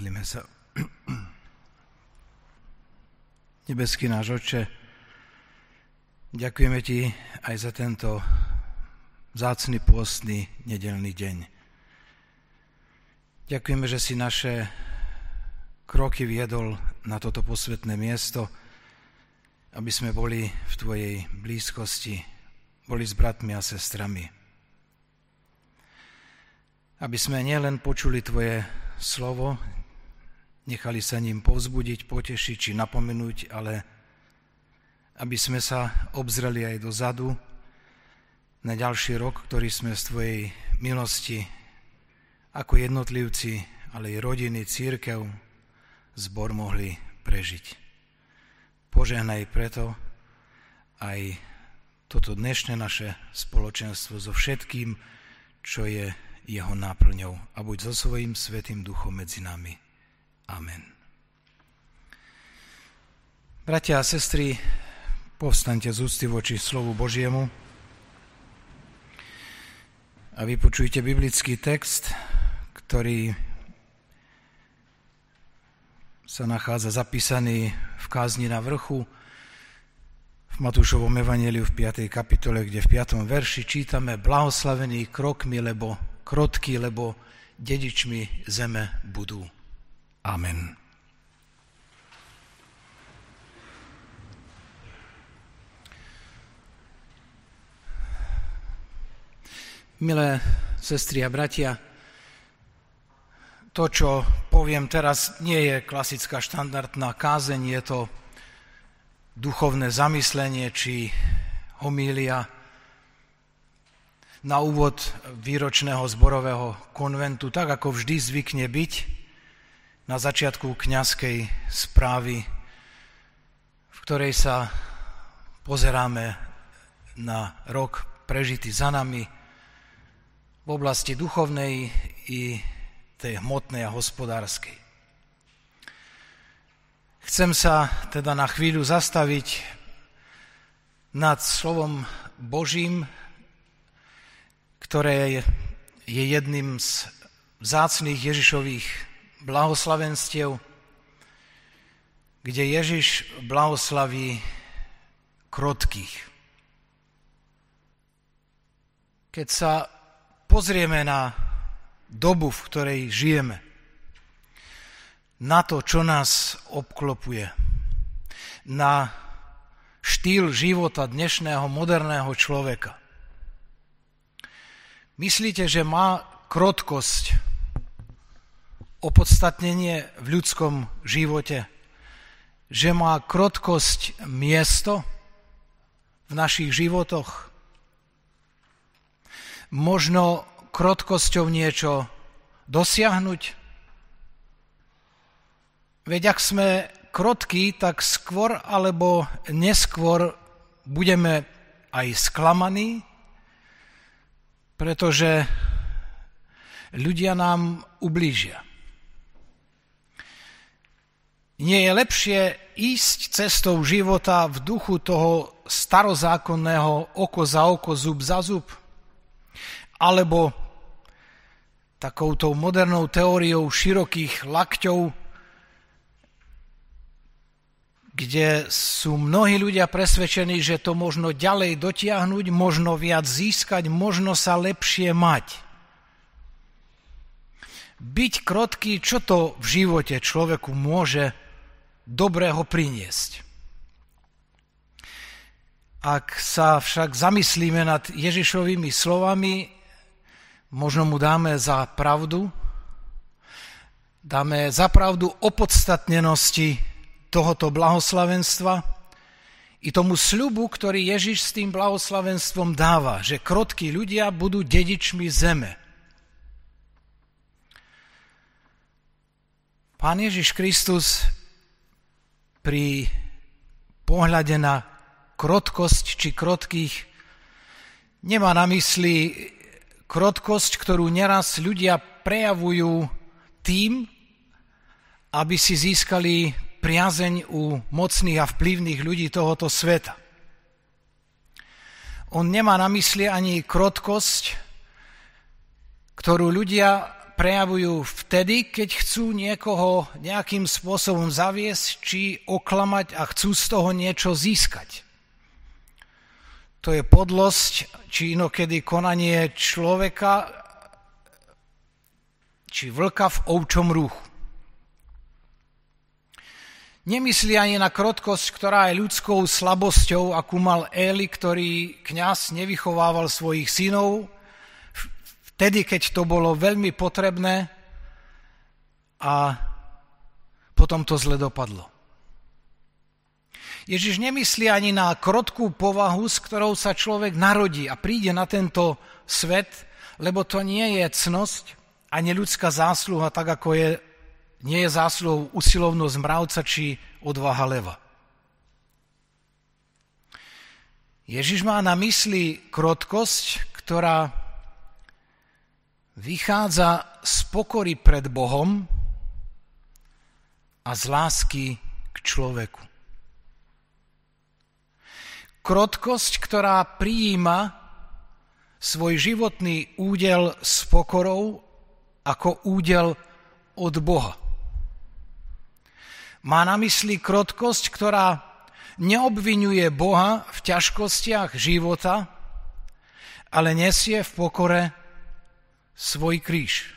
Modlíme sa. Nebeský náš Otče, ďakujeme Ti aj za tento vzácny pôstny nedeľný deň. Ďakujeme, že si naše kroky viedol na toto posvätné miesto, aby sme boli v Tvojej blízkosti, boli s bratmi a sestrami. Aby sme nielen počuli Tvoje slovo, nechali sa ním povzbudiť, potešiť či napomenúť, ale aby sme sa obzreli aj dozadu na ďalší rok, ktorý sme z Tvojej milosti ako jednotlivci, ale aj rodiny, cirkev, zbor mohli prežiť. Požehnaj preto aj toto dnešné naše spoločenstvo so všetkým, čo je jeho náplňou, a buď so svojím Svätým Duchom medzi nami. Amen. Bratia a sestry, povstaňte z úcty voči slovu Božiemu a vypočujte biblický text, ktorý sa nachádza zapísaný v Kázni na vrchu v Matúšovom evanjeliu v 5. kapitole, kde v 5. verši čítame: Blahoslavení krotkí, lebo dedičmi zeme budú. Amen. Milé sestry a bratia, to, čo poviem teraz, nie je klasická štandardná kázeň, je to duchovné zamyslenie či homília na úvod výročného zborového konventu, tak ako vždy zvykne byť na začiatku kňazskej správy, v ktorej sa pozeráme na rok prežitý za nami v oblasti duchovnej i tej hmotnej a hospodárskej. Chcem sa teda na chvíľu zastaviť nad slovom Božím, ktoré je jedným z vzácnych Ježišových blahoslavenstiev, kde Ježiš blahoslaví krotkých. Keď sa pozrieme na dobu, v ktorej žijeme, na to, čo nás obklopuje, na štýl života dnešného moderného človeka, myslíte, že má krotkosť opodstatnenie v ľudskom živote? Že má krotkosť miesto v našich životoch? Možno krotkosťou niečo dosiahnuť? Veď ak sme krotkí, tak skôr alebo neskôr budeme aj sklamaní, pretože ľudia nám ublížia. Nie je lepšie ísť cestou života v duchu toho starozákonného oko za oko, zub za zub? Alebo takouto modernou teóriou širokých lakťov, kde sú mnohí ľudia presvedčení, že to možno ďalej dotiahnuť, možno viac získať, možno sa lepšie mať. Byť krotký, čo to v živote človeku môže dobrého priniesť? Ak sa však zamyslíme nad Ježišovými slovami, možno mu dáme za pravdu opodstatnenosti tohoto blahoslavenstva i tomu sľubu, ktorý Ježiš s tým blahoslavenstvom dáva, že krotkí ľudia budú dedičmi zeme. Pán Ježiš Kristus pri pohľade na krotkosť či krotkých nemá na mysli krotkosť, ktorú neraz ľudia prejavujú tým, aby si získali priazeň u mocných a vplyvných ľudí tohoto sveta. On nemá na mysli ani krotkosť, ktorú ľudia prejavujú vtedy, keď chcú niekoho nejakým spôsobom zaviesť či oklamať a chcú z toho niečo získať. To je podlosť, či inokedy konanie človeka, či vlka v ovčom rúchu. Nemyslí ani na krotkosť, ktorá je ľudskou slabosťou, akú mal Éli, ktorý kňaz nevychovával svojich synov, vtedy, keď to bolo veľmi potrebné a potom to zle dopadlo. Ježiš nemyslí ani na krotkú povahu, s ktorou sa človek narodí a príde na tento svet, lebo to nie je cnosť ani ľudská zásluha, tak ako nie je zásluhou usilovnosť mravca či odvaha leva. Ježiš má na mysli krotkosť, ktorá vychádza z pokory pred Bohom a z lásky k človeku. Krotkosť, ktorá prijíma svoj životný údel s pokorou ako údel od Boha. Má na mysli krotkosť, ktorá neobvinuje Boha v ťažkostiach života, ale nesie v pokore svoj kríž.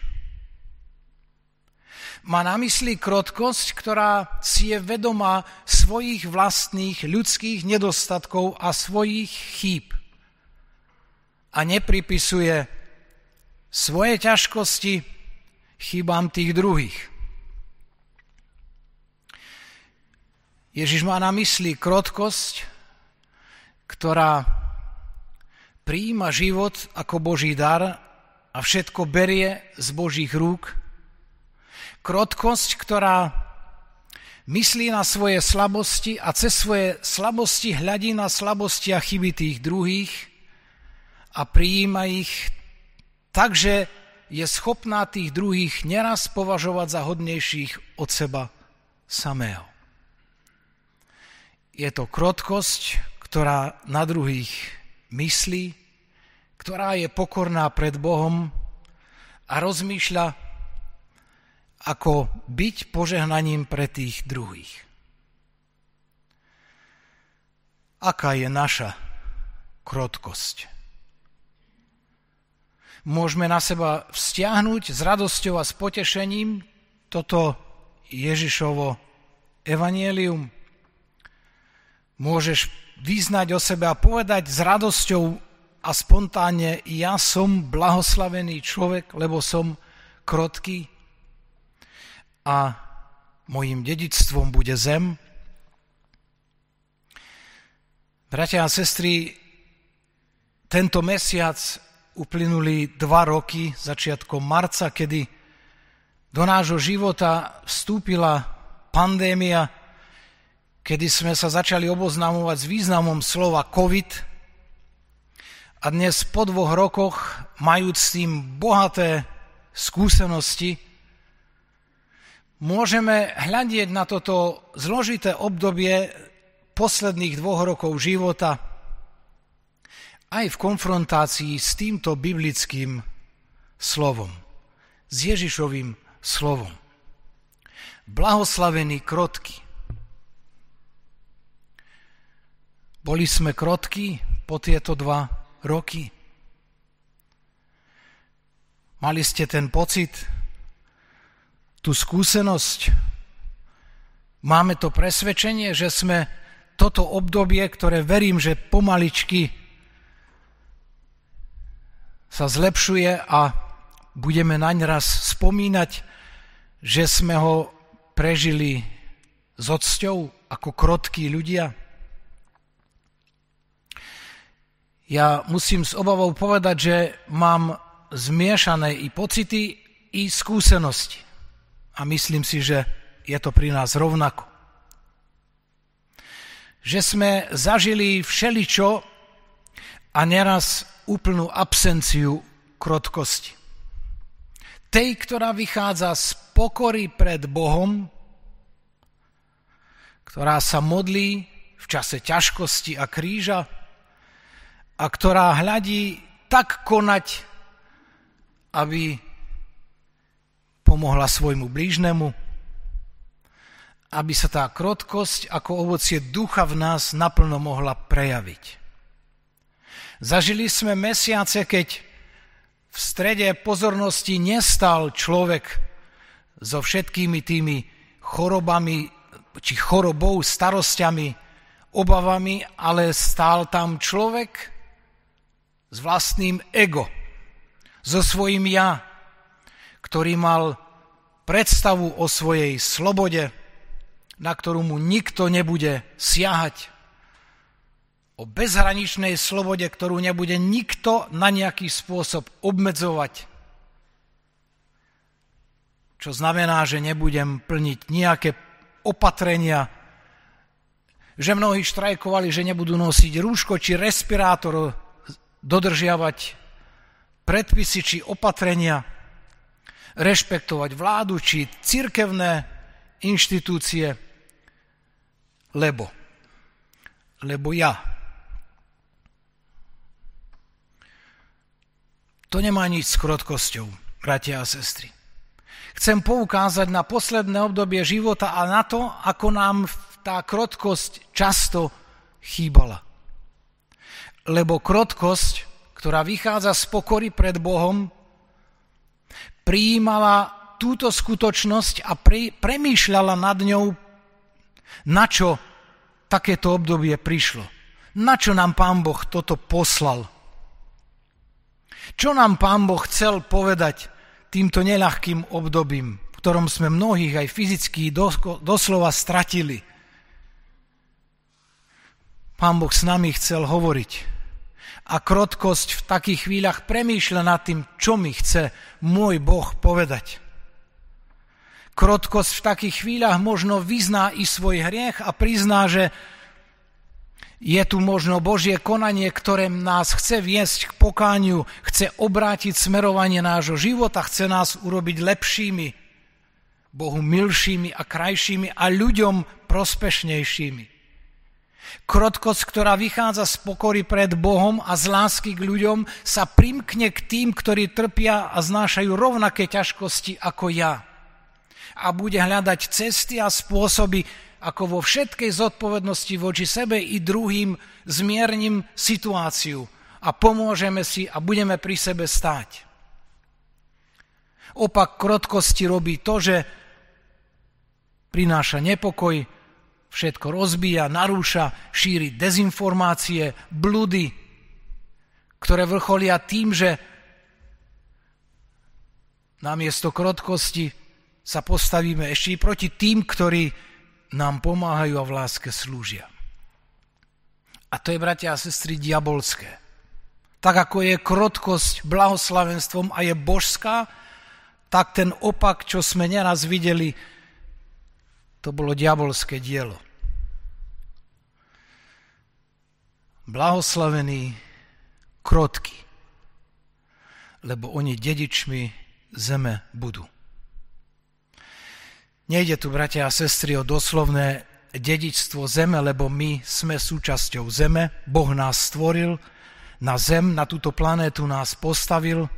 Má na mysli krotkosť, ktorá si je vedomá svojich vlastných ľudských nedostatkov a svojich chýb a nepripisuje svoje ťažkosti chýbam tých druhých. Ježiš má na mysli krotkosť, ktorá prijíma život ako Boží dar a všetko berie z Božích rúk. Krotkosť, ktorá myslí na svoje slabosti a cez svoje slabosti hľadí na slabosti a chyby tých druhých a prijíma ich tak, že je schopná tých druhých neraz považovať za hodnejších od seba samého. Je to krotkosť, ktorá na druhých myslí, ktorá je pokorná pred Bohom a rozmýšľa, ako byť požehnaním pre tých druhých. Aká je naša krotkosť? Môžeme na seba vzťahnuť s radosťou a s potešením toto Ježišovo evanjelium. Môžeš vyznať o sebe a povedať s radosťou a spontánne, ja som blahoslavený človek, lebo som krotký a mojím dedičstvom bude zem. Bratia a sestry, tento mesiac uplynuli 2 roky, začiatkom marca, kedy do nášho života vstúpila pandémia, kedy sme sa začali oboznamovať s významom slova COVID. A dnes po 2 rokoch, majúc s tým bohaté skúsenosti, môžeme hľadieť na toto zložité obdobie posledných 2 rokov života aj v konfrontácii s týmto biblickým slovom, s Ježišovým slovom. Blahoslavení krotky. Boli sme krotky po tieto 2 roky. Mali ste ten pocit, tú skúsenosť, máme to presvedčenie, že sme toto obdobie, ktoré verím, že pomaličky sa zlepšuje a budeme naň raz spomínať, že sme ho prežili s odsťou ako krotkí ľudia. Ja musím s obavou povedať, že mám zmiešané i pocity, i skúsenosti. A myslím si, že je to pri nás rovnako. Že sme zažili všeličo a neraz úplnú absenciu krotkosti. Tej, ktorá vychádza z pokory pred Bohom, ktorá sa modlí v čase ťažkosti a kríža, a ktorá hľadí tak konať, aby pomohla svojmu blížnemu, aby sa tá krotkosť ako ovocie ducha v nás naplno mohla prejaviť. Zažili sme mesiace, keď v strede pozornosti nestal človek so všetkými tými chorobami či chorobou, starosťami, obavami, ale stál tam človek s vlastným ego, so svojím ja, ktorý mal predstavu o svojej slobode, na ktorú mu nikto nebude siahať, o bezhraničnej slobode, ktorú nebude nikto na nejaký spôsob obmedzovať, čo znamená, že nebudem plniť nejaké opatrenia, že mnohí štrajkovali, že nebudú nosiť rúško či respirátor, dodržiavať predpisy či opatrenia, rešpektovať vládu či cirkevné inštitúcie, lebo ja. To nemá nič s krotkosťou, bratia a sestry. Chcem poukázať na posledné obdobie života a na to, ako nám tá krotkosť často chýbala. Lebo krotkosť, ktorá vychádza z pokory pred Bohom, prijímala túto skutočnosť a premýšľala nad ňou, na čo takéto obdobie prišlo. Na čo nám Pán Boh toto poslal? Čo nám Pán Boh chcel povedať týmto neľahkým obdobím, v ktorom sme mnohých aj fyzicky doslova stratili? Pán Boh s nami chcel hovoriť. A krotkosť v takých chvíľach premýšľa nad tým, čo mi chce môj Boh povedať. Krotkosť v takých chvíľach možno vyzná i svoj hriech a prizná, že je tu možno Božie konanie, ktoré nás chce viesť k pokániu, chce obrátiť smerovanie nášho života, chce nás urobiť lepšími, Bohu milšími a krajšími a ľuďom prospešnejšími. Krotkosť, ktorá vychádza z pokory pred Bohom a z lásky k ľuďom, sa primkne k tým, ktorí trpia a znášajú rovnaké ťažkosti ako ja. A bude hľadať cesty a spôsoby, ako vo všetkej zodpovednosti voči sebe i druhým zmierním situáciu a pomôžeme si a budeme pri sebe stáť. Opak krotkosti robí to, že prináša nepokoj, všetko rozbíja, narúša, šíri dezinformácie, bludy, ktoré vrcholia tým, že namiesto krotkosti sa postavíme ešte proti tým, ktorí nám pomáhajú a v láske slúžia. A to je, bratia a sestry, diabolské. Tak ako je krotkosť blahoslavenstvom a je božská, tak ten opak, čo sme neraz videli, to bolo diabolské dielo. Blahoslavení krotky, lebo oni dedičmi zeme budú. Nejde tu, bratia a sestry, o doslovné dedičstvo zeme, lebo my sme súčasťou zeme. Boh nás stvoril, na zem, na túto planétu nás postavil.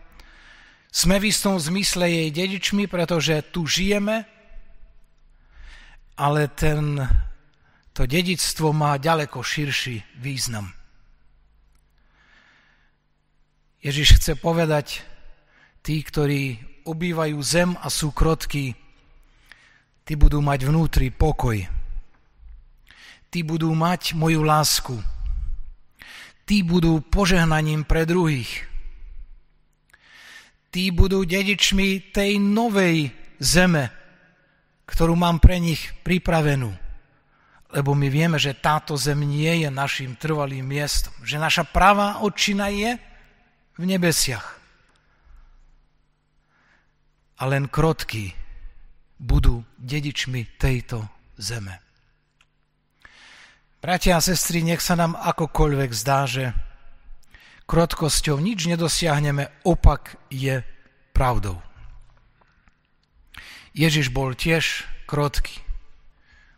Sme v istom zmysle jej dedičmi, pretože tu žijeme, ale to dedičstvo má ďaleko širší význam. Ježiš chce povedať, tí, ktorí obývajú zem a sú krotkí, tí budú mať vnútri pokoj. Tí budú mať moju lásku. Tí budú požehnaním pre druhých. Tí budú dedičmi tej novej zeme, ktorú mám pre nich pripravenú. Lebo my vieme, že táto zem nie je našim trvalým miestom. Že naša pravá odčina je v nebesiach. A len krotký budú dedičmi tejto zeme. Bratia a sestry, nech sa nám akokoľvek zdá, že krotkosťou nič nedosiahneme, opak je pravdou. Ježiš bol tiež krotky.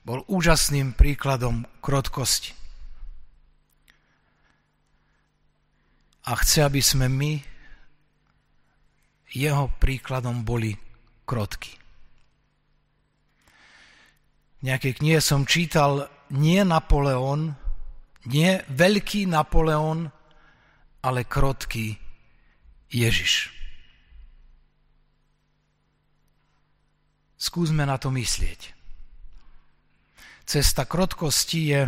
Bol úžasným príkladom krotkosti. A chce, aby sme my jeho príkladom boli krotky. V nejakej knihe som čítal, nie Napoleon, nie veľký Napoleon, ale krotký Ježiš. Skúsme na to myslieť. Cesta krotkosti je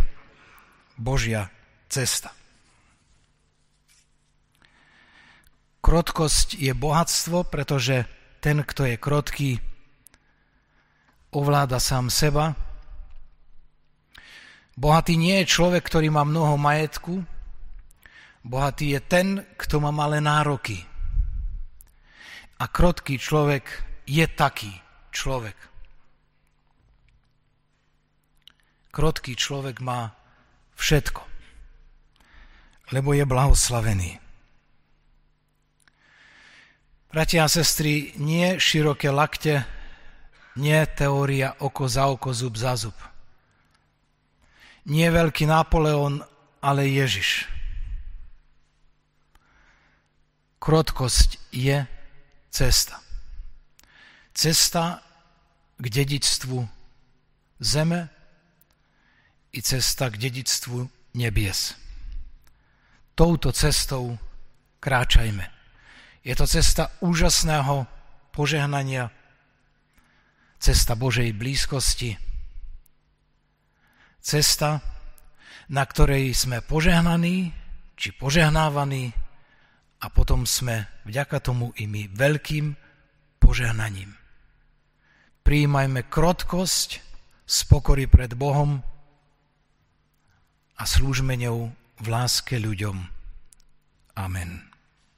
Božia cesta. Krotkosť je bohatstvo, pretože ten, kto je krotký, ovláda sám seba. Bohatý nie je človek, ktorý má mnoho majetku. Bohatý je ten, kto má malé nároky. A krotký človek je taký človek. Krotký človek má všetko, lebo je blahoslavený. Bratia a sestry, nie široké lakte, nie teória oko za oko, zub za zub. Nie veľký Napoleon, ale Ježiš. Krotkosť je cesta. Cesta k dedičstvu zeme i cesta k dedičstvu nebies. Touto cestou kráčajme. Je to cesta úžasného požehnania, cesta Božej blízkosti, cesta, na ktorej sme požehnaní či požehnávaní a potom sme vďaka tomu i my veľkým požehnaním. Prijímajme krotkosť z pokory pred Bohom a slúžme ňou v láske ľuďom. Amen.